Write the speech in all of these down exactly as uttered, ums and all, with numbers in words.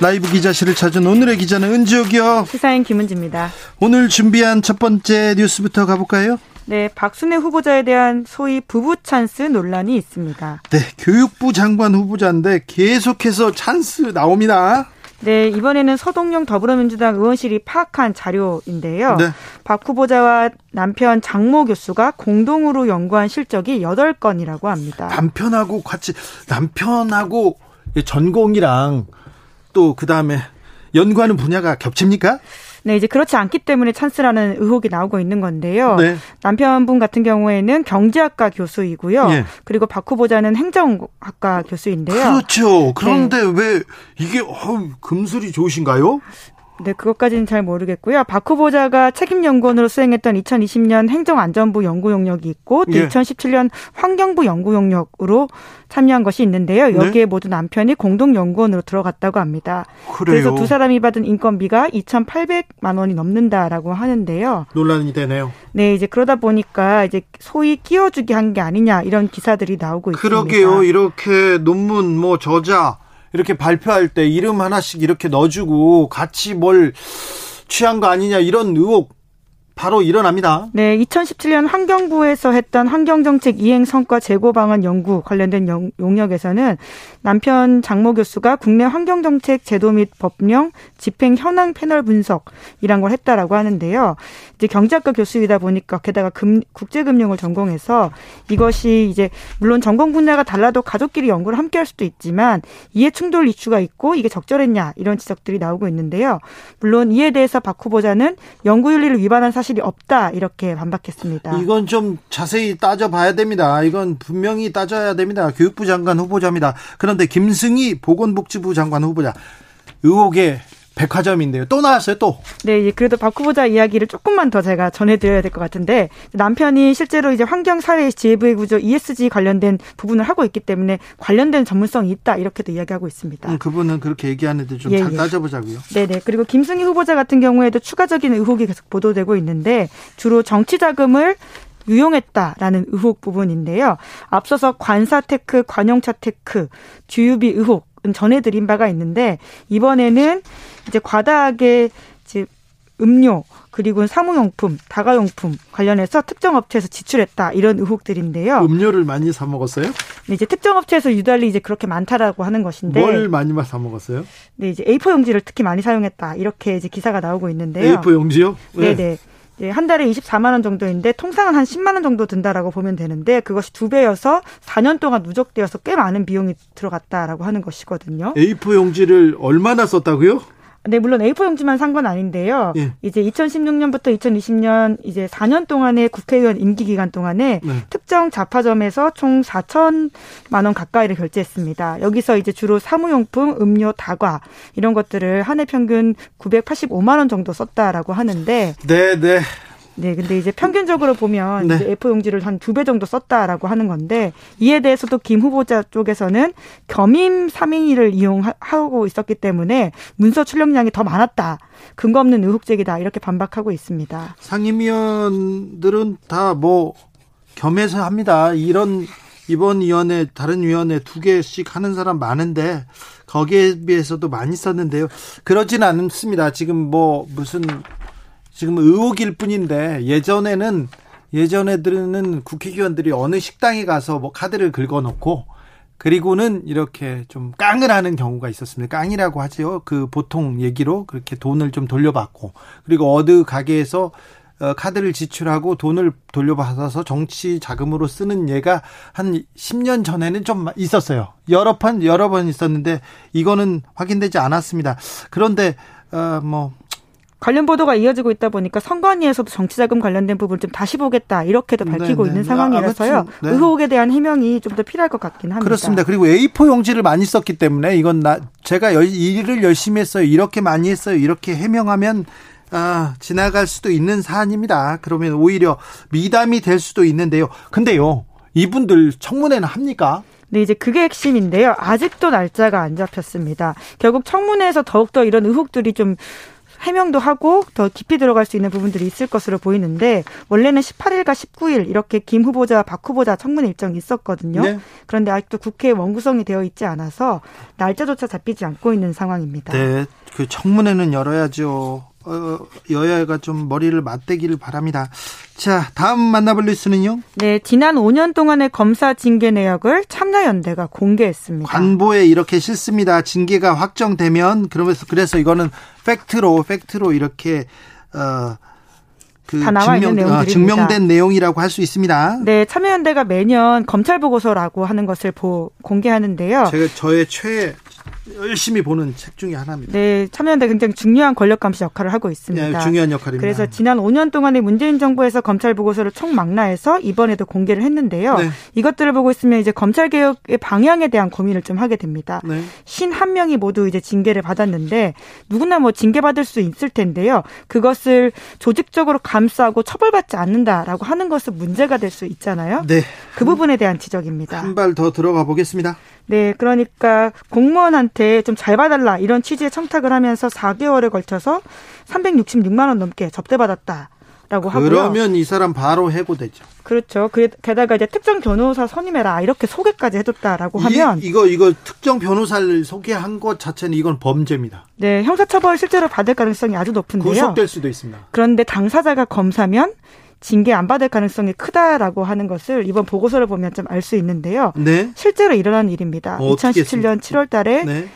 라이브 기자실을 찾은 오늘의 기자는 은지옥이요. 시사인 김은지입니다. 오늘 준비한 첫 번째 뉴스부터 가볼까요? 네, 박순애 후보자에 대한 소위 부부 찬스 논란이 있습니다. 네, 교육부 장관 후보자인데 계속해서 찬스 나옵니다. 네, 이번에는 서동용 더불어민주당 의원실이 파악한 자료인데요. 네. 박 후보자와 남편 장모 교수가 공동으로 연구한 실적이 여덟 건이라고 합니다. 남편하고 같이 남편하고 전공이랑 또 그다음에 연구하는 분야가 겹칩니까? 네, 이제 그렇지 않기 때문에 찬스라는 의혹이 나오고 있는 건데요. 네. 남편분 같은 경우에는 경제학과 교수이고요. 네. 그리고 박 후보자는 행정학과 교수인데요. 그렇죠. 그런데 네. 왜 이게 어우, 금술이 좋으신가요? 네, 그것까지는 잘 모르겠고요. 박 후보자가 책임연구원으로 수행했던 이천이십 년 행정안전부 연구 용역이 있고 또 예. 이천십칠 년 환경부 연구 용역으로 참여한 것이 있는데요. 여기에 네? 모두 남편이 공동연구원으로 들어갔다고 합니다. 그래요. 그래서 두 사람이 받은 인건비가 이천팔백만 원이 넘는다라고 하는데요. 논란이 되네요. 네, 이제 그러다 보니까 이제 소위 끼워주기 한 게 아니냐 이런 기사들이 나오고 그러게요. 있습니다. 그러게요. 이렇게 논문 뭐 저자 이렇게 발표할 때 이름 하나씩 이렇게 넣어주고 같이 뭘 취한 거 아니냐 이런 의혹 바로 일어납니다. 네, 이천십칠 년 환경부에서 했던 환경정책 이행 성과 재고 방안 연구 관련된 영, 용역에서는 남편 장모 교수가 국내 환경정책 제도 및 법령, 집행 현황 패널 분석이란 걸 했다라고 하는데요. 이제 경제학과 교수이다 보니까 게다가 금, 국제금융을 전공해서 이것이 이제 물론 전공 분야가 달라도 가족끼리 연구를 함께 할 수도 있지만 이해 충돌 이슈가 있고 이게 적절했냐 이런 지적들이 나오고 있는데요. 물론 이에 대해서 박 후보자는 연구윤리를 위반한 사실 사실이 없다 이렇게 반박했습니다. 이건 좀 자세히 따져봐야 됩니다. 이건 분명히 따져야 됩니다. 교육부 장관 후보자입니다. 그런데 김승희 보건복지부 장관 후보자 의혹의 백화점인데요. 또 나왔어요, 또. 네, 이제 그래도 박 후보자 이야기를 조금만 더 제가 전해드려야 될 것 같은데 남편이 실제로 이제 환경, 사회, 지혜부의 구조, 이에스지 관련된 부분을 하고 있기 때문에 관련된 전문성이 있다 이렇게도 이야기하고 있습니다. 음, 그분은 그렇게 얘기하는데 좀 잘 예, 예. 따져보자고요. 네, 네. 그리고 김승희 후보자 같은 경우에도 추가적인 의혹이 계속 보도되고 있는데 주로 정치 자금을 유용했다라는 의혹 부분인데요. 앞서서 관사테크, 관용차테크, 주유비 의혹. 전해드린 바가 있는데 이번에는 이제 과다하게 이제 음료 그리고 사무용품, 다가용품 관련해서 특정 업체에서 지출했다 이런 의혹들인데요. 음료를 많이 사 먹었어요? 네, 이제 특정 업체에서 유달리 이제 그렇게 많다라고 하는 것인데 뭘 많이 사 먹었어요? 네, 이제 에이포 용지를 특히 많이 사용했다 이렇게 이제 기사가 나오고 있는데요. 에이포 용지요? 네, 네. 한 달에 이십사만 원 정도인데 통상은 한 십만 원 정도 든다라고 보면 되는데 그것이 두 배여서 사 년 동안 누적되어서 꽤 많은 비용이 들어갔다라고 하는 것이거든요. 에이포 용지를 얼마나 썼다고요? 네, 물론 에이포 용지만 산 건 아닌데요. 예. 이제 이천십육 년부터 이천이십 년 이제 사 년 동안의 국회의원 임기 기간 동안에 네. 특정 잡화점에서 총 사천만 원 가까이를 결제했습니다. 여기서 이제 주로 사무용품, 음료, 다과 이런 것들을 한 해 평균 구백팔십오만 원 정도 썼다라고 하는데 네, 네. 네, 근데 이제 평균적으로 보면 네. 이제 에이포 용지를 한 두 배 정도 썼다라고 하는 건데 이에 대해서도 김 후보자 쪽에서는 겸임 사민위를 이용하고 있었기 때문에 문서 출력량이 더 많았다. 근거 없는 의혹 제기다. 이렇게 반박하고 있습니다. 상임위원들은 다 뭐 겸해서 합니다. 이런 이번 위원회 다른 위원회 두 개씩 하는 사람 많은데 거기에 비해서도 많이 썼는데요. 그러진 않습니다. 지금 뭐 무슨 지금 의혹일 뿐인데 예전에는 예전에들은 국회의원들이 어느 식당에 가서 뭐 카드를 긁어놓고 그리고는 이렇게 좀 깡을 하는 경우가 있었습니다. 깡이라고 하지요. 그 보통 얘기로 그렇게 돈을 좀 돌려받고 그리고 어느 가게에서 카드를 지출하고 돈을 돌려받아서 정치 자금으로 쓰는 예가 한 십 년 전에는 좀 있었어요. 여러 번 여러 번 있었는데 이거는 확인되지 않았습니다. 그런데 어, 뭐. 관련 보도가 이어지고 있다 보니까 선관위에서도 정치자금 관련된 부분을 좀 다시 보겠다 이렇게도 밝히고 네, 네. 있는 상황이라서요. 아, 네. 의혹에 대한 해명이 좀 더 필요할 것 같긴 합니다. 그렇습니다. 그리고 에이포 용지를 많이 썼기 때문에 이건 나, 제가 여, 일을 열심히 했어요. 이렇게 많이 했어요. 이렇게 해명하면 아, 지나갈 수도 있는 사안입니다. 그러면 오히려 미담이 될 수도 있는데요. 근데요. 이분들 청문회는 합니까? 네, 이제 그게 핵심인데요. 아직도 날짜가 안 잡혔습니다. 결국 청문회에서 더욱더 이런 의혹들이 좀 해명도 하고 더 깊이 들어갈 수 있는 부분들이 있을 것으로 보이는데 원래는 십팔 일과 십구 일 이렇게 김 후보자, 박 후보자 청문회 일정이 있었거든요. 네. 그런데 아직도 국회에 원구성이 되어 있지 않아서 날짜조차 잡히지 않고 있는 상황입니다. 네, 그 청문회는 열어야죠. 어, 여야가 좀 머리를 맞대기를 바랍니다. 자, 다음 만나볼 뉴스는요? 네, 지난 오 년 동안의 검사 징계 내역을 참여연대가 공개했습니다. 관보에 이렇게 실습니다. 징계가 확정되면 그러면서 그래서 이거는 팩트로 팩트로 이렇게 어. 그 다 나와 증명, 있는 내용들입니다. 아, 증명된 내용이라고 할 수 있습니다. 네, 참여연대가 매년 검찰 보고서라고 하는 것을 보, 공개하는데요. 제가 저의 최 열심히 보는 책 중에 하나입니다. 네, 참여연대 굉장히 중요한 권력 감시 역할을 하고 있습니다. 네, 중요한 역할입니다. 그래서 지난 오 년 동안의 문재인 정부에서 검찰 보고서를 총망라해서 이번에도 공개를 했는데요. 네. 이것들을 보고 있으면 이제 검찰 개혁의 방향에 대한 고민을 좀 하게 됩니다. 네. 오십일 명이 모두 이제 징계를 받았는데 누구나 뭐 징계 받을 수 있을 텐데요. 그것을 조직적으로 가 감싸고 처벌받지 않는다라고 하는 것은 문제가 될 수 있잖아요. 네. 그 부분에 대한 지적입니다. 한 발 더 들어가 보겠습니다. 네, 그러니까 공무원한테 좀 잘 봐달라 이런 취지의 청탁을 하면서 사 개월에 걸쳐서 삼백육십육만 원 넘게 접대받았다. 라고 하고요. 그러면 이 사람 바로 해고되죠. 그렇죠. 게다가 이제 특정 변호사 선임해라 이렇게 소개까지 해줬다라고 하면 이, 이거 이거 특정 변호사를 소개한 것 자체는 이건 범죄입니다. 네, 형사처벌 실제로 받을 가능성이 아주 높은데요. 구속될 수도 있습니다. 그런데 당사자가 검사면 징계 안 받을 가능성이 크다라고 하는 것을 이번 보고서를 보면 좀 알 수 있는데요. 네. 실제로 일어난 일입니다. 어, 이천십칠 년 칠월 달에. 네.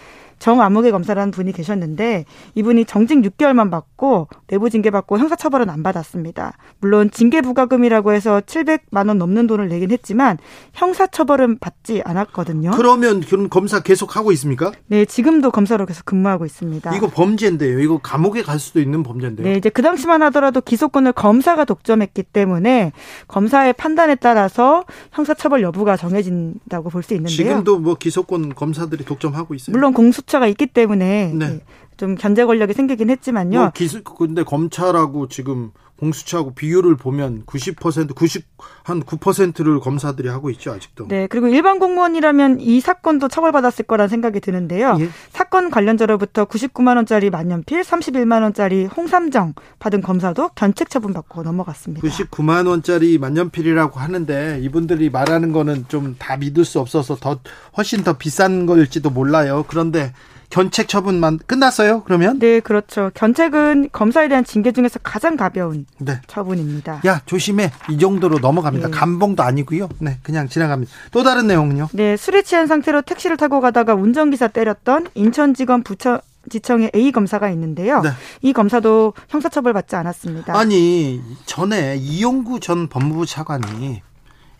정암흑의 검사라는 분이 계셨는데 이분이 정직 육 개월만 받고 내부 징계받고 형사처벌은 안 받았습니다. 물론 징계부과금이라고 해서 칠백만 원 넘는 돈을 내긴 했지만 형사처벌은 받지 않았거든요. 그러면 그럼 검사 계속 하고 있습니까? 네, 지금도 검사로 계속 근무하고 있습니다. 이거 범죄인데요. 이거 감옥에 갈 수도 있는 범죄인데요. 네, 이제 그 당시만 하더라도 기소권을 검사가 독점했기 때문에 검사의 판단에 따라서 형사처벌 여부가 정해진다고 볼 수 있는데요. 지금도 뭐 기소권 검사들이 독점하고 있어요. 물론 공수처 가 있기 때문에 네. 좀 견제 권력이 생기긴 했지만요. 뭐 기술, 근데 검찰하고 지금 공수처하고 비율을 보면 구십 퍼센트, 구십 한 구 퍼센트를 검사들이 하고 있죠, 아직도. 네, 그리고 일반 공무원이라면 이 사건도 처벌받았을 거란 생각이 드는데요. 예? 사건 관련자로부터 구십구만 원짜리 만년필, 삼십일만 원짜리 홍삼정 받은 검사도 견책 처분받고 넘어갔습니다. 구십구만 원짜리 만년필이라고 하는데 이분들이 말하는 거는 좀 다 믿을 수 없어서 더 훨씬 더 비싼 걸지도 몰라요. 그런데 견책 처분만 끝났어요, 그러면? 네, 그렇죠. 견책은 검사에 대한 징계 중에서 가장 가벼운 네. 처분입니다. 야, 조심해. 이 정도로 넘어갑니다. 네. 감봉도 아니고요. 네, 그냥 지나갑니다. 또 다른 내용은요? 네, 술에 취한 상태로 택시를 타고 가다가 운전기사 때렸던 인천지검 부처 지청의 A 검사가 있는데요. 네. 이 검사도 형사처벌 받지 않았습니다. 아니, 전에 이용구 전 법무부 차관이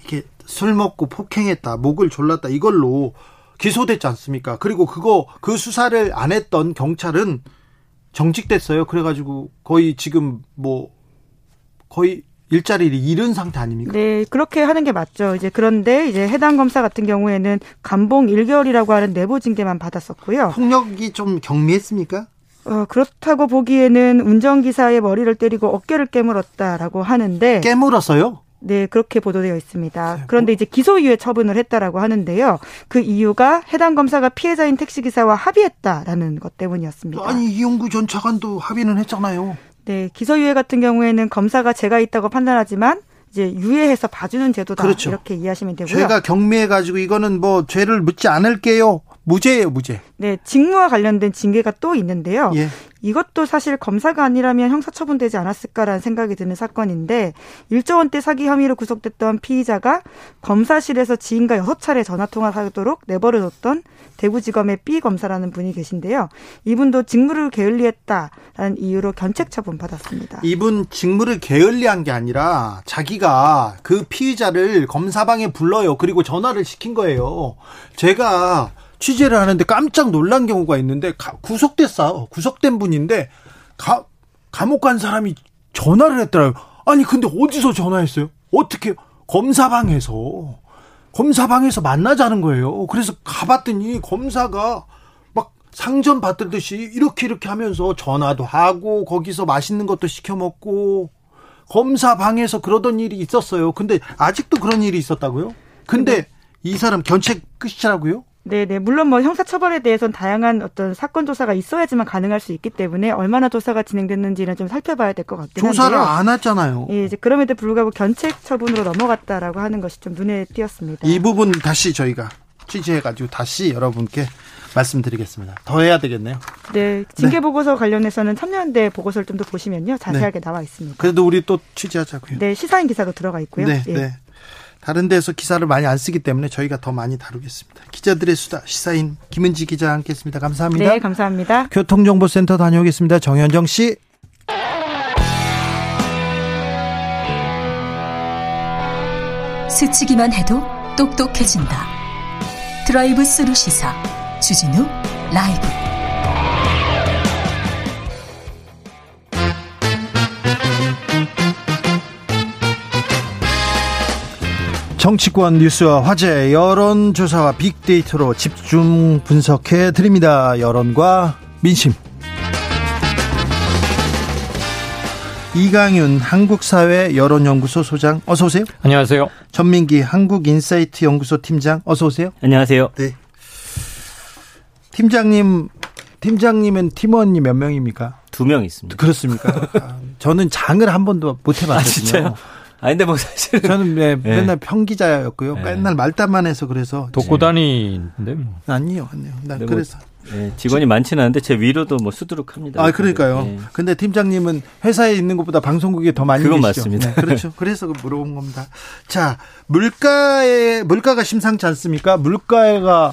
이렇게 술 먹고 폭행했다, 목을 졸랐다 이걸로 기소됐지 않습니까? 그리고 그거 그 수사를 안 했던 경찰은 정직됐어요. 그래가지고 거의 지금 뭐 거의 일자리를 잃은 상태 아닙니까? 네, 그렇게 하는 게 맞죠. 이제 그런데 이제 해당 검사 같은 경우에는 감봉 일 개월이라고 하는 내부 징계만 받았었고요. 폭력이 좀 경미했습니까? 어, 그렇다고 보기에는 운전기사의 머리를 때리고 어깨를 깨물었다라고 하는데 깨물었어요? 네, 그렇게 보도되어 있습니다. 그런데 이제 기소유예 처분을 했다라고 하는데요. 그 이유가 해당 검사가 피해자인 택시기사와 합의했다라는 것 때문이었습니다. 아니, 이용구 전 차관도 합의는 했잖아요. 네, 기소유예 같은 경우에는 검사가 죄가 있다고 판단하지만 이제 유예해서 봐주는 제도다. 그렇죠. 이렇게 이해하시면 되고요. 죄가 경미해가지고 이거는 뭐 죄를 묻지 않을게요. 무죄예요, 무죄. 네, 직무와 관련된 징계가 또 있는데요. 예. 이것도 사실 검사가 아니라면 형사처분되지 않았을까라는 생각이 드는 사건인데 일조 원대 사기 혐의로 구속됐던 피의자가 검사실에서 지인과 여섯 차례 전화통화하도록 내버려뒀던 대구지검의 B 검사라는 분이 계신데요. 이분도 직무를 게을리했다라는 이유로 견책 처분 받았습니다. 이분 직무를 게을리한 게 아니라 자기가 그 피의자를 검사방에 불러요. 그리고 전화를 시킨 거예요. 제가 취재를 하는데 깜짝 놀란 경우가 있는데 구속됐어. 구속된 분인데 가, 감옥 간 사람이 전화를 했더라고요. 아니 근데 어디서 전화했어요? 어떻게? 검사방에서 검사방에서 만나자는 거예요. 그래서 가봤더니 검사가 막 상전 받들듯이 이렇게 이렇게 하면서 전화도 하고 거기서 맛있는 것도 시켜 먹고 검사방에서 그러던 일이 있었어요. 근데 아직도 그런 일이 있었다고요? 근데 네. 이 사람 견책 끝이라고요? 네네. 물론 뭐 형사처벌에 대해서는 다양한 어떤 사건 조사가 있어야지만 가능할 수 있기 때문에 얼마나 조사가 진행됐는지는 좀 살펴봐야 될 것 같긴 한데요. 조사를 안 했잖아요. 예, 이제 그럼에도 불구하고 견책 처분으로 넘어갔다라고 하는 것이 좀 눈에 띄었습니다. 이 부분 다시 저희가 취재해가지고 다시 여러분께 말씀드리겠습니다. 더 해야 되겠네요. 네. 징계보고서 네. 관련해서는 참여연대 보고서를 좀 더 보시면요. 자세하게 네. 나와 있습니다. 그래도 우리 또 취재하자고요. 네. 시사인 기사도 들어가 있고요. 네. 예. 네. 다른 데서 기사를 많이 안 쓰기 때문에 저희가 더 많이 다루겠습니다. 기자들의 수다 시사인 김은지 기자와 함께했습니다. 감사합니다. 네, 감사합니다. 교통정보센터 다녀오겠습니다. 정현정 씨. 스치기만 해도 똑똑해진다. 드라이브 스루 시사 주진우 라이브. 정치권 뉴스와 화제, 여론조사와 빅데이터로 집중 분석해 드립니다. 여론과 민심. 이강윤 한국사회 여론연구소 소장 어서 오세요. 안녕하세요. 전민기 한국인사이트 연구소 팀장 어서 오세요. 안녕하세요. 네. 팀장님, 팀장님은 팀원이 몇 명입니까? 두 명 있습니다. 그렇습니까? 저는 장을 한 번도 못 해봤거든요. 아, 진짜요? 아, 근데 뭐 사실은. 저는 네, 네. 맨날 평기자였고요. 네. 맨날 말단만 해서 그래서. 독고다니인데 뭐. 아니요, 아니요. 난 뭐, 그래서. 네, 직원이 많지는 않은데 제 위로도 뭐 수두룩합니다. 아, 그러니까요. 네. 근데 팀장님은 회사에 있는 것보다 방송국에 더 많이 계시죠. 그건 맞습니다. 네, 그렇죠. 그래서 물어본 겁니다. 자, 물가에, 물가가 심상치 않습니까? 물가가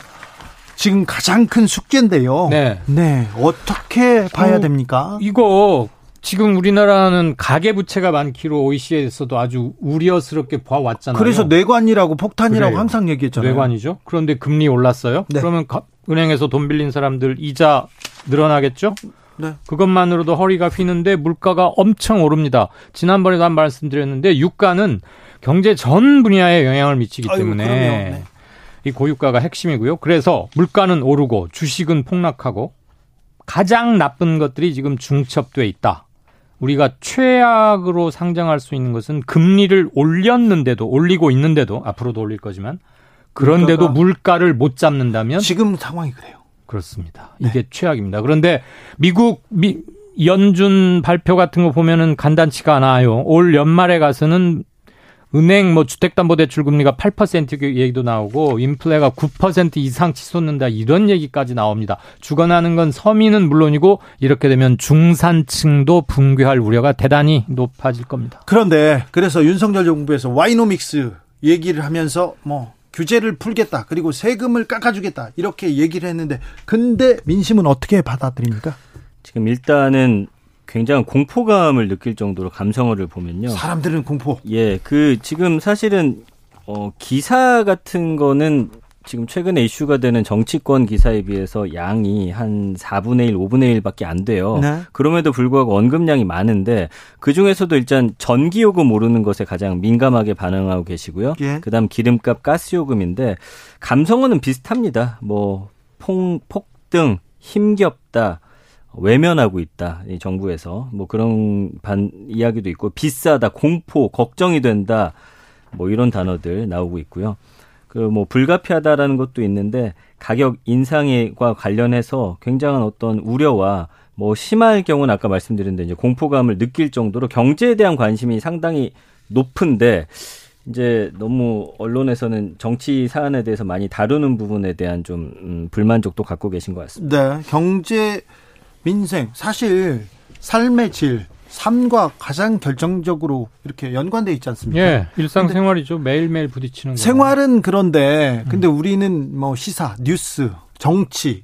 지금 가장 큰 숙제인데요. 네. 네. 어떻게 봐야 어, 됩니까? 이거. 지금 우리나라는 가계부채가 많기로 오이씨디에서도 아주 우려스럽게 봐왔잖아요. 그래서 뇌관이라고 폭탄이라고 그래요. 항상 얘기했잖아요. 뇌관이죠. 그런데 금리 올랐어요. 네. 그러면 은행에서 돈 빌린 사람들 이자 늘어나겠죠. 네. 그것만으로도 허리가 휘는데 물가가 엄청 오릅니다. 지난번에도 한 말씀드렸는데 유가는 경제 전 분야에 영향을 미치기 아이고, 때문에 네. 이 고유가가 핵심이고요. 그래서 물가는 오르고 주식은 폭락하고 가장 나쁜 것들이 지금 중첩돼 있다. 우리가 최악으로 상장할 수 있는 것은 금리를 올렸는데도 올리고 있는데도 앞으로도 올릴 거지만 그런데도 물가를 못 잡는다면 지금 상황이 그래요. 그렇습니다. 네. 이게 최악입니다. 그런데 미국 미, 연준 발표 같은 거 보면은 간단치가 않아요. 올 연말에 가서는 은행 뭐 주택담보대출 금리가 팔 퍼센트 얘기도 나오고 인플레가 구 퍼센트 이상 치솟는다 이런 얘기까지 나옵니다. 주관하는 건 서민은 물론이고 이렇게 되면 중산층도 붕괴할 우려가 대단히 높아질 겁니다. 그런데 그래서 윤석열 정부에서 와이노믹스 얘기를 하면서 뭐 규제를 풀겠다 그리고 세금을 깎아주겠다 이렇게 얘기를 했는데 근데 민심은 어떻게 받아들입니까? 지금 일단은 굉장한 공포감을 느낄 정도로 감성어를 보면요. 사람들은 공포. 예, 그 지금 사실은 어, 기사 같은 거는 지금 최근에 이슈가 되는 정치권 기사에 비해서 양이 한 사분의 일, 오분의 일밖에 안 돼요. 네. 그럼에도 불구하고 언급량이 많은데 그중에서도 일단 전기요금 오르는 것에 가장 민감하게 반응하고 계시고요. 예. 그다음 기름값, 가스요금인데 감성어는 비슷합니다. 뭐 폭, 폭등, 힘겹다. 외면하고 있다. 이 정부에서 뭐 그런 반 이야기도 있고 비싸다, 공포, 걱정이 된다. 뭐 이런 단어들 나오고 있고요. 그 뭐 불가피하다라는 것도 있는데 가격 인상과 관련해서 굉장한 어떤 우려와 뭐 심할 경우는 아까 말씀드린 대로 이제 공포감을 느낄 정도로 경제에 대한 관심이 상당히 높은데 이제 너무 언론에서는 정치 사안에 대해서 많이 다루는 부분에 대한 좀 음, 불만족도 갖고 계신 것 같습니다. 네, 경제 민생, 사실 삶의 질, 삶과 가장 결정적으로 이렇게 연관되어 있지 않습니까? 예, 일상생활이죠. 매일매일 부딪히는 거. 생활은 그런데 근데 음. 우리는 뭐 시사, 뉴스, 정치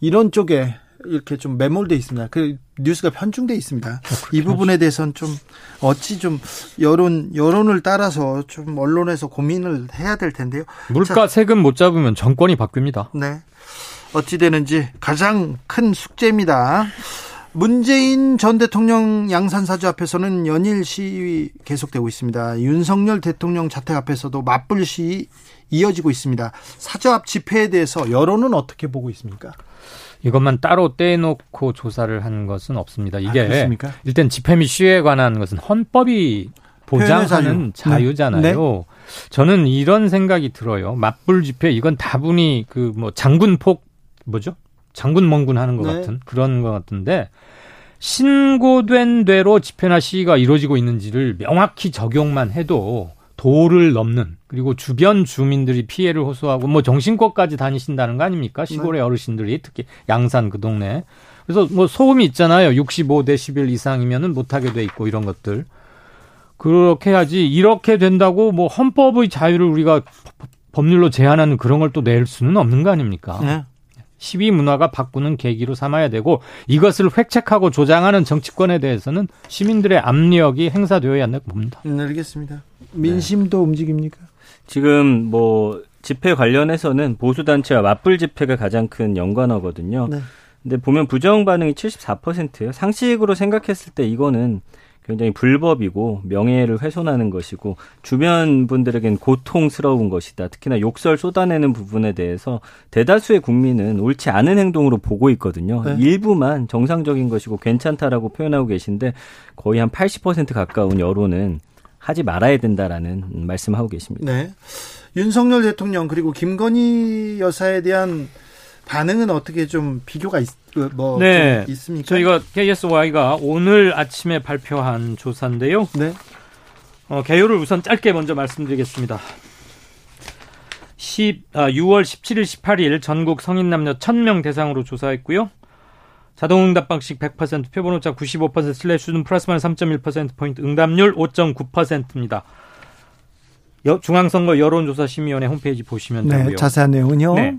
이런 쪽에 이렇게 좀 매몰돼 있습니다. 그 뉴스가 편중돼 있습니다. 어, 이 부분에 대해서는 좀 어찌 좀 여론 여론을 따라서 좀 언론에서 고민을 해야 될 텐데요. 물가 자, 세금 못 잡으면 정권이 바뀝니다. 네. 어찌 되는지 가장 큰 숙제입니다. 문재인 전 대통령 양산사주 앞에서는 연일 시위 계속되고 있습니다. 윤석열 대통령 자택 앞에서도 맞불 시위 이어지고 있습니다. 사주 앞 집회에 대해서 여론은 어떻게 보고 있습니까? 이것만 따로 떼놓고 조사를 한 것은 없습니다. 이게 아, 그렇습니까? 일단 집회 및 시위에 관한 것은 헌법이 보장하는 자유. 자유잖아요. 네. 네. 저는 이런 생각이 들어요. 맞불 집회 이건 다분히 그 뭐 장군폭 뭐죠? 장군멍군 하는 것 네. 같은 그런 것 같은데 신고된 대로 집회나 시위가 이루어지고 있는지를 명확히 적용만 해도 도를 넘는 그리고 주변 주민들이 피해를 호소하고 뭐 정신권까지 다니신다는 거 아닙니까? 시골의 네. 어르신들이 특히 양산 그 동네. 그래서 뭐 소음이 있잖아요. 육십오 데시벨 이상이면은 못하게 돼 있고 이런 것들. 그렇게 해야지 이렇게 된다고 뭐 헌법의 자유를 우리가 법률로 제한하는 그런 걸 또 낼 수는 없는 거 아닙니까? 네. 시위 문화가 바꾸는 계기로 삼아야 되고 이것을 획책하고 조장하는 정치권에 대해서는 시민들의 압력이 행사되어야 한다고 봅니다. 네, 알겠습니다. 민심도 네. 움직입니까? 지금 뭐 집회 관련해서는 보수단체와 맞불 집회가 가장 큰 연관어거든요. 네. 근데 보면 부정 반응이 칠십사 퍼센트예요. 상식으로 생각했을 때 이거는 굉장히 불법이고 명예를 훼손하는 것이고 주변 분들에겐 고통스러운 것이다. 특히나 욕설 쏟아내는 부분에 대해서 대다수의 국민은 옳지 않은 행동으로 보고 있거든요. 네. 일부만 정상적인 것이고 괜찮다라고 표현하고 계신데 거의 한 팔십 퍼센트 가까운 여론은 하지 말아야 된다라는 말씀하고 계십니다. 네. 윤석열 대통령 그리고 김건희 여사에 대한 반응은 어떻게 좀 비교가 있, 뭐 네. 좀 있습니까? 저희가 케이에스와이가 오늘 아침에 발표한 조사인데요. 네. 어, 개요를 우선 짧게 먼저 말씀드리겠습니다. 유월 십칠일, 십팔일 전국 성인 남녀 천 명 대상으로 조사했고요. 자동응답 방식 백 퍼센트, 표본오차 구십오 퍼센트, 신뢰 수준 플러스 마이너스 삼 점 일 퍼센트포인트, 응답률 오 점 구 퍼센트입니다. 여, 중앙선거 여론조사심의위원회 홈페이지 보시면 네, 되고요. 자세한 내용은요. 네.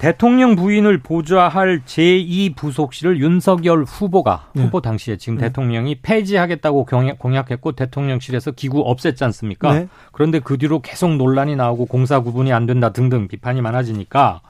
대통령 부인을 보좌할 제이 부속실을 윤석열 후보가 네. 후보 당시에 지금 네. 대통령이 폐지하겠다고 공약했고 대통령실에서 기구 없앴지 않습니까? 네. 그런데 그 뒤로 계속 논란이 나오고 공사 구분이 안 된다 등등 비판이 많아지니까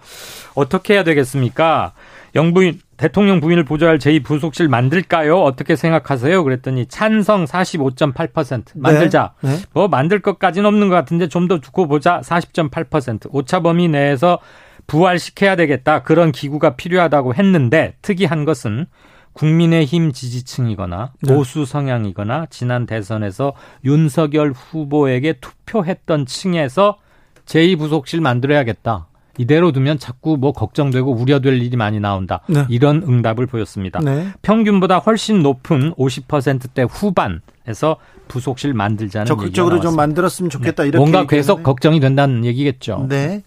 어떻게 해야 되겠습니까? 영부인 대통령 부인을 보좌할 제이 부속실 만들까요? 어떻게 생각하세요? 그랬더니 찬성 사십오 점 팔 퍼센트 만들자. 네. 네. 뭐 만들 것까지는 없는 것 같은데 좀 더 두고 보자 사십 점 팔 퍼센트. 오차 범위 내에서 부활시켜야 되겠다. 그런 기구가 필요하다고 했는데 특이한 것은 국민의힘 지지층이거나 보수 성향이거나 지난 대선에서 윤석열 후보에게 투표했던 층에서 제이 부속실 만들어야겠다. 이대로 두면 자꾸 뭐 걱정되고 우려될 일이 많이 나온다. 네. 이런 응답을 보였습니다. 네. 평균보다 훨씬 높은 오십 퍼센트대 후반에서 부속실 만들자는 얘기가 나왔습니다. 적극적으로 좀 만들었으면 좋겠다. 네. 이렇게 뭔가 얘기하네. 계속 걱정이 된다는 얘기겠죠. 네.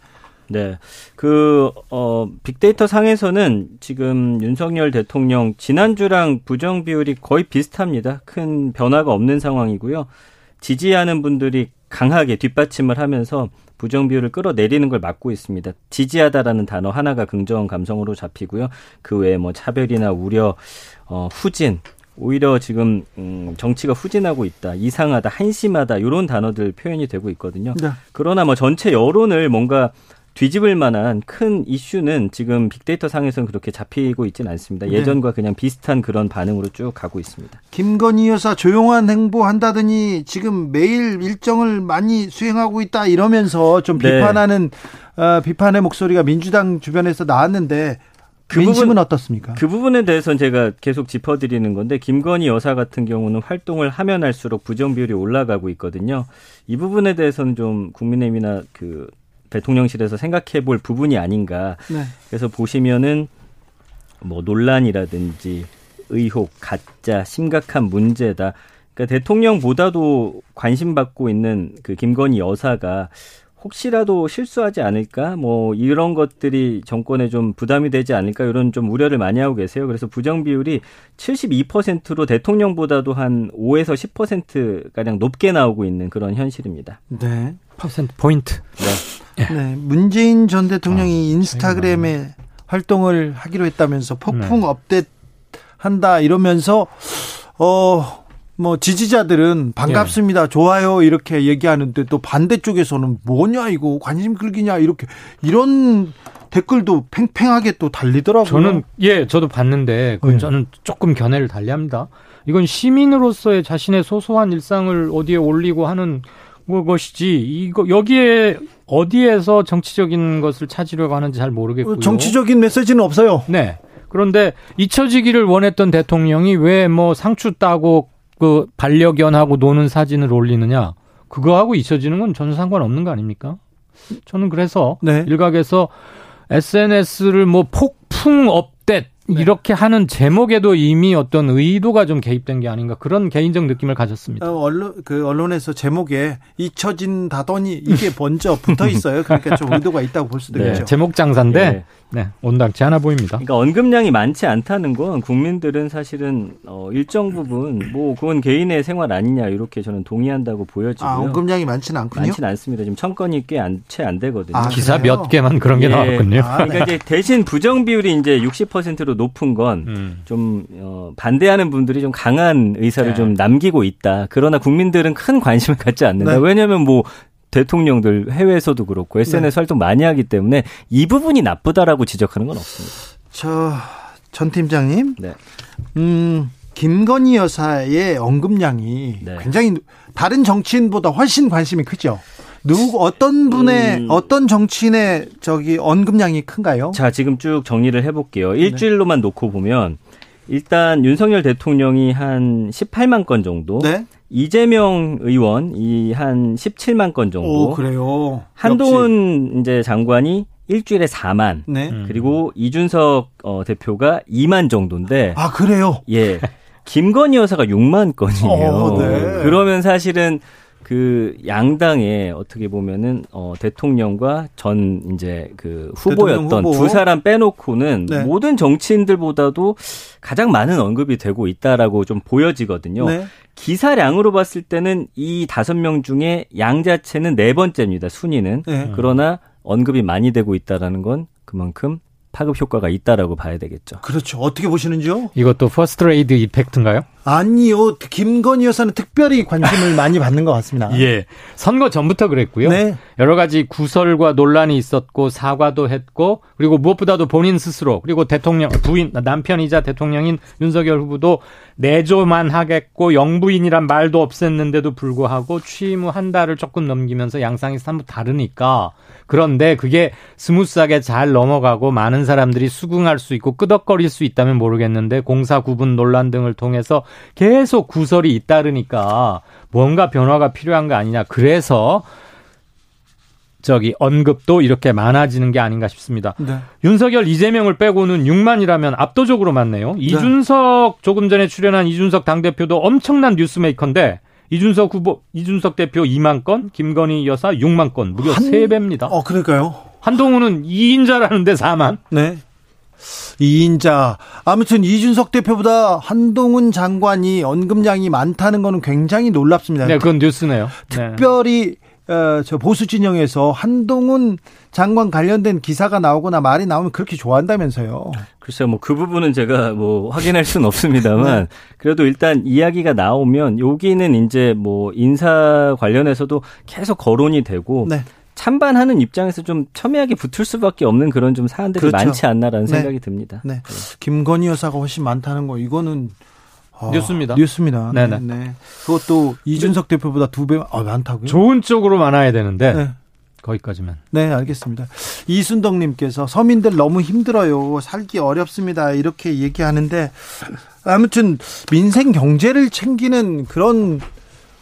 네. 그, 어, 빅데이터 상에서는 지금 윤석열 대통령 지난주랑 부정 비율이 거의 비슷합니다. 큰 변화가 없는 상황이고요. 지지하는 분들이 강하게 뒷받침을 하면서 부정 비율을 끌어내리는 걸 막고 있습니다. 지지하다라는 단어 하나가 긍정 감성으로 잡히고요. 그 외에 뭐 차별이나 우려, 어, 후진. 오히려 지금 음, 정치가 후진하고 있다, 이상하다, 한심하다 이런 단어들 표현이 되고 있거든요. 네. 그러나 뭐 전체 여론을 뭔가 뒤집을 만한 큰 이슈는 지금 빅데이터 상에서는 그렇게 잡히고 있지는 않습니다. 예전과 그냥 비슷한 그런 반응으로 쭉 가고 있습니다. 김건희 여사 조용한 행보한다더니 지금 매일 일정을 많이 수행하고 있다 이러면서 좀 비판하는 네. 어, 비판의 목소리가 민주당 주변에서 나왔는데 그 민심은 부분, 어떻습니까? 그 부분에 대해서는 제가 계속 짚어드리는 건데 김건희 여사 같은 경우는 활동을 하면 할수록 부정 비율이 올라가고 있거든요. 이 부분에 대해서는 좀 국민의힘이나 그 대통령실에서 생각해 볼 부분이 아닌가. 네. 그래서 보시면은 뭐 논란이라든지 의혹, 가짜, 심각한 문제다. 그러니까 대통령보다도 관심받고 있는 그 김건희 여사가 혹시라도 실수하지 않을까? 뭐 이런 것들이 정권에 좀 부담이 되지 않을까? 이런 좀 우려를 많이 하고 계세요. 그래서 부정 비율이 칠십이 퍼센트로 대통령보다도 한 오에서 십 퍼센트 가량 높게 나오고 있는 그런 현실입니다. 네. 퍼센트 포인트. 네. 네, 문재인 전 대통령이 아, 인스타그램에 활동을 하기로 했다면서 폭풍 네. 업데이트한다 이러면서 어, 뭐 지지자들은 반갑습니다, 예. 좋아요 이렇게 얘기하는데 또 반대쪽에서는 뭐냐 이거 관심 끌기냐 이렇게 이런 댓글도 팽팽하게 또 달리더라고요. 저는 예, 저도 봤는데 예. 저는 조금 견해를 달리합니다. 이건 시민으로서의 자신의 소소한 일상을 어디에 올리고 하는 것이지 이거 여기에 어디에서 정치적인 것을 찾으려고 하는지 잘 모르겠고요. 정치적인 메시지는 없어요. 네. 그런데 잊혀지기를 원했던 대통령이 왜 뭐 상추 따고 그 반려견하고 노는 사진을 올리느냐. 그거하고 잊혀지는 건 전혀 상관없는 거 아닙니까? 저는 그래서 네. 일각에서 에스엔에스를 뭐 폭풍 업댓 네. 이렇게 하는 제목에도 이미 어떤 의도가 좀 개입된 게 아닌가 그런 개인적 느낌을 가졌습니다. 어, 언론, 그 언론에서 제목에 잊혀진다더니 이게 먼저 붙어 있어요. 그러니까 좀 의도가 있다고 볼 수도 네, 있죠. 제목 장사인데 네. 네, 온당치 않아 보입니다. 그러니까 언급량이 많지 않다는 건 국민들은 사실은 어, 일정 부분 뭐 그건 개인의 생활 아니냐 이렇게 저는 동의한다고 보여지고요. 아, 언급량이 많지는 않군요. 많지는 않습니다. 지금 천 건이 꽤 채 안 되거든요. 아, 기사 그래요? 몇 개만 그런 게 예. 나왔군요. 아, 그러니까 이제 대신 부정 비율이 이제 육십 퍼센트로 높은 건 좀 음. 어, 반대하는 분들이 좀 강한 의사를 네. 좀 남기고 있다. 그러나 국민들은 큰 관심을 갖지 않는다. 네. 왜냐하면 뭐 대통령들 해외에서도 그렇고 에스엔에스 네. 활동 많이 하기 때문에 이 부분이 나쁘다라고 지적하는 건 없습니다. 저 전 팀장님, 네. 음, 김건희 여사의 언급량이 네. 굉장히 다른 정치인보다 훨씬 관심이 크죠. 누구 어떤 분의 음. 어떤 정치인의 저기 언급량이 큰가요? 자, 지금 쭉 정리를 해볼게요. 일주일로만 네. 놓고 보면 일단 윤석열 대통령이 한 십팔만 건 정도, 네? 이재명 의원이 한 십칠만 건 정도, 오, 그래요. 한동훈 역시. 이제 장관이 일주일에 사만, 네? 그리고 이준석 어, 대표가 이만 정도인데, 아 그래요? 예, 김건희 여사가 육만 건이에요. 어, 네. 그러면 사실은. 그 양당에 어떻게 보면은 어 대통령과 전 이제 그 후보였던 대통령 후보. 두 사람 빼놓고는 네. 모든 정치인들보다도 가장 많은 언급이 되고 있다라고 좀 보여지거든요. 네. 기사량으로 봤을 때는 이 다섯 명 중에 양 자체는 네 번째입니다. 순위는. 네. 그러나 언급이 많이 되고 있다라는 건 그만큼 파급 효과가 있다라고 봐야 되겠죠. 그렇죠. 어떻게 보시는지요? 이것도 퍼스트레이드 이펙트인가요? 아니요. 김건희 여사는 특별히 관심을 많이 받는 것 같습니다. 예, 선거 전부터 그랬고요. 네. 여러 가지 구설과 논란이 있었고 사과도 했고 그리고 무엇보다도 본인 스스로 그리고 대통령 부인 남편이자 대통령인 윤석열 후보도 내조만 하겠고 영부인이란 말도 없앴는데도 불구하고 취임 후 한 달을 조금 넘기면서 양상이 사뭇 다르니까 그런데 그게 스무스하게 잘 넘어가고 많은 사람들이 수긍할 수 있고 끄덕거릴 수 있다면 모르겠는데 공사 구분 논란 등을 통해서 계속 구설이 잇따르니까 뭔가 변화가 필요한 거 아니냐. 그래서 저기 언급도 이렇게 많아지는 게 아닌가 싶습니다. 네. 윤석열, 이재명을 빼고는 육만이라면 압도적으로 많네요. 네. 이준석 조금 전에 출연한 이준석 당대표도 엄청난 뉴스메이커인데 이준석 후보, 이준석 대표 이만 건, 김건희 여사 육만 건, 무려 한... 세 배입니다. 어, 그러니까요. 한동훈은 이인자라는데 사만. 네. 이인자. 아무튼 이준석 대표보다 한동훈 장관이 언급량이 많다는 거는 굉장히 놀랍습니다. 네, 그건 뉴스네요. 특별히 네. 어, 저 보수 진영에서 한동훈 장관 관련된 기사가 나오거나 말이 나오면 그렇게 좋아한다면서요. 글쎄요, 뭐 그 부분은 제가 뭐 확인할 수는 없습니다만 네. 그래도 일단 이야기가 나오면 여기는 이제 뭐 인사 관련해서도 계속 거론이 되고. 네. 찬반하는 입장에서 좀 첨예하게 붙을 수밖에 없는 그런 좀 사안들이 그렇죠. 많지 않나라는 네. 생각이 듭니다. 네. 네. 김건희 여사가 훨씬 많다는 거 이거는 아, 뉴스입니다. 뉴스입니다. 네네. 네. 그것도 이준석 대표보다 두 배 아, 많다고요? 좋은 쪽으로 많아야 되는데 네. 거기까지만. 네, 알겠습니다. 이순덕님께서 서민들 너무 힘들어요. 살기 어렵습니다. 이렇게 얘기하는데 아무튼 민생 경제를 챙기는 그런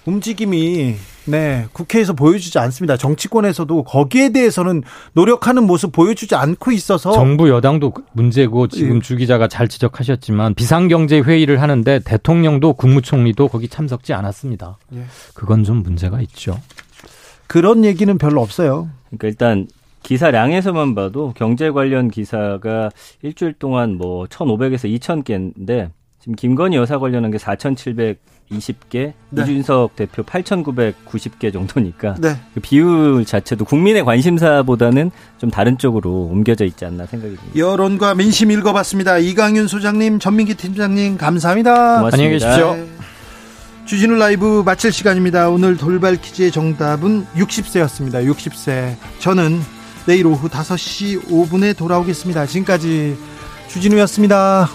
움직임이 네, 국회에서 보여주지 않습니다. 정치권에서도 거기에 대해서는 노력하는 모습 보여주지 않고 있어서 정부 여당도 문제고 지금 예. 주 기자가 잘 지적하셨지만 비상경제회의를 하는데 대통령도 국무총리도 거기 참석지 않았습니다. 예. 그건 좀 문제가 있죠. 그런 얘기는 별로 없어요. 그러니까 일단 기사량에서만 봐도 경제 관련 기사가 일주일 동안 뭐 천오백에서 이천 개인데 지금 김건희 여사 관련한 게 사천칠백이십 개, 네. 이준석 대표 팔천구백구십 개 정도니까 네. 그 비율 자체도 국민의 관심사보다는 좀 다른 쪽으로 옮겨져 있지 않나 생각이 듭니다. 여론과 민심 읽어봤습니다. 이강윤 소장님, 전민기 팀장님 감사합니다. 고맙습니다. 안녕히 계십시오. 네. 주진우 라이브 마칠 시간입니다. 오늘 돌발 퀴즈의 정답은 육십 세였습니다. 육십 세. 저는 내일 오후 다섯 시 오 분에 돌아오겠습니다. 지금까지 주진우였습니다.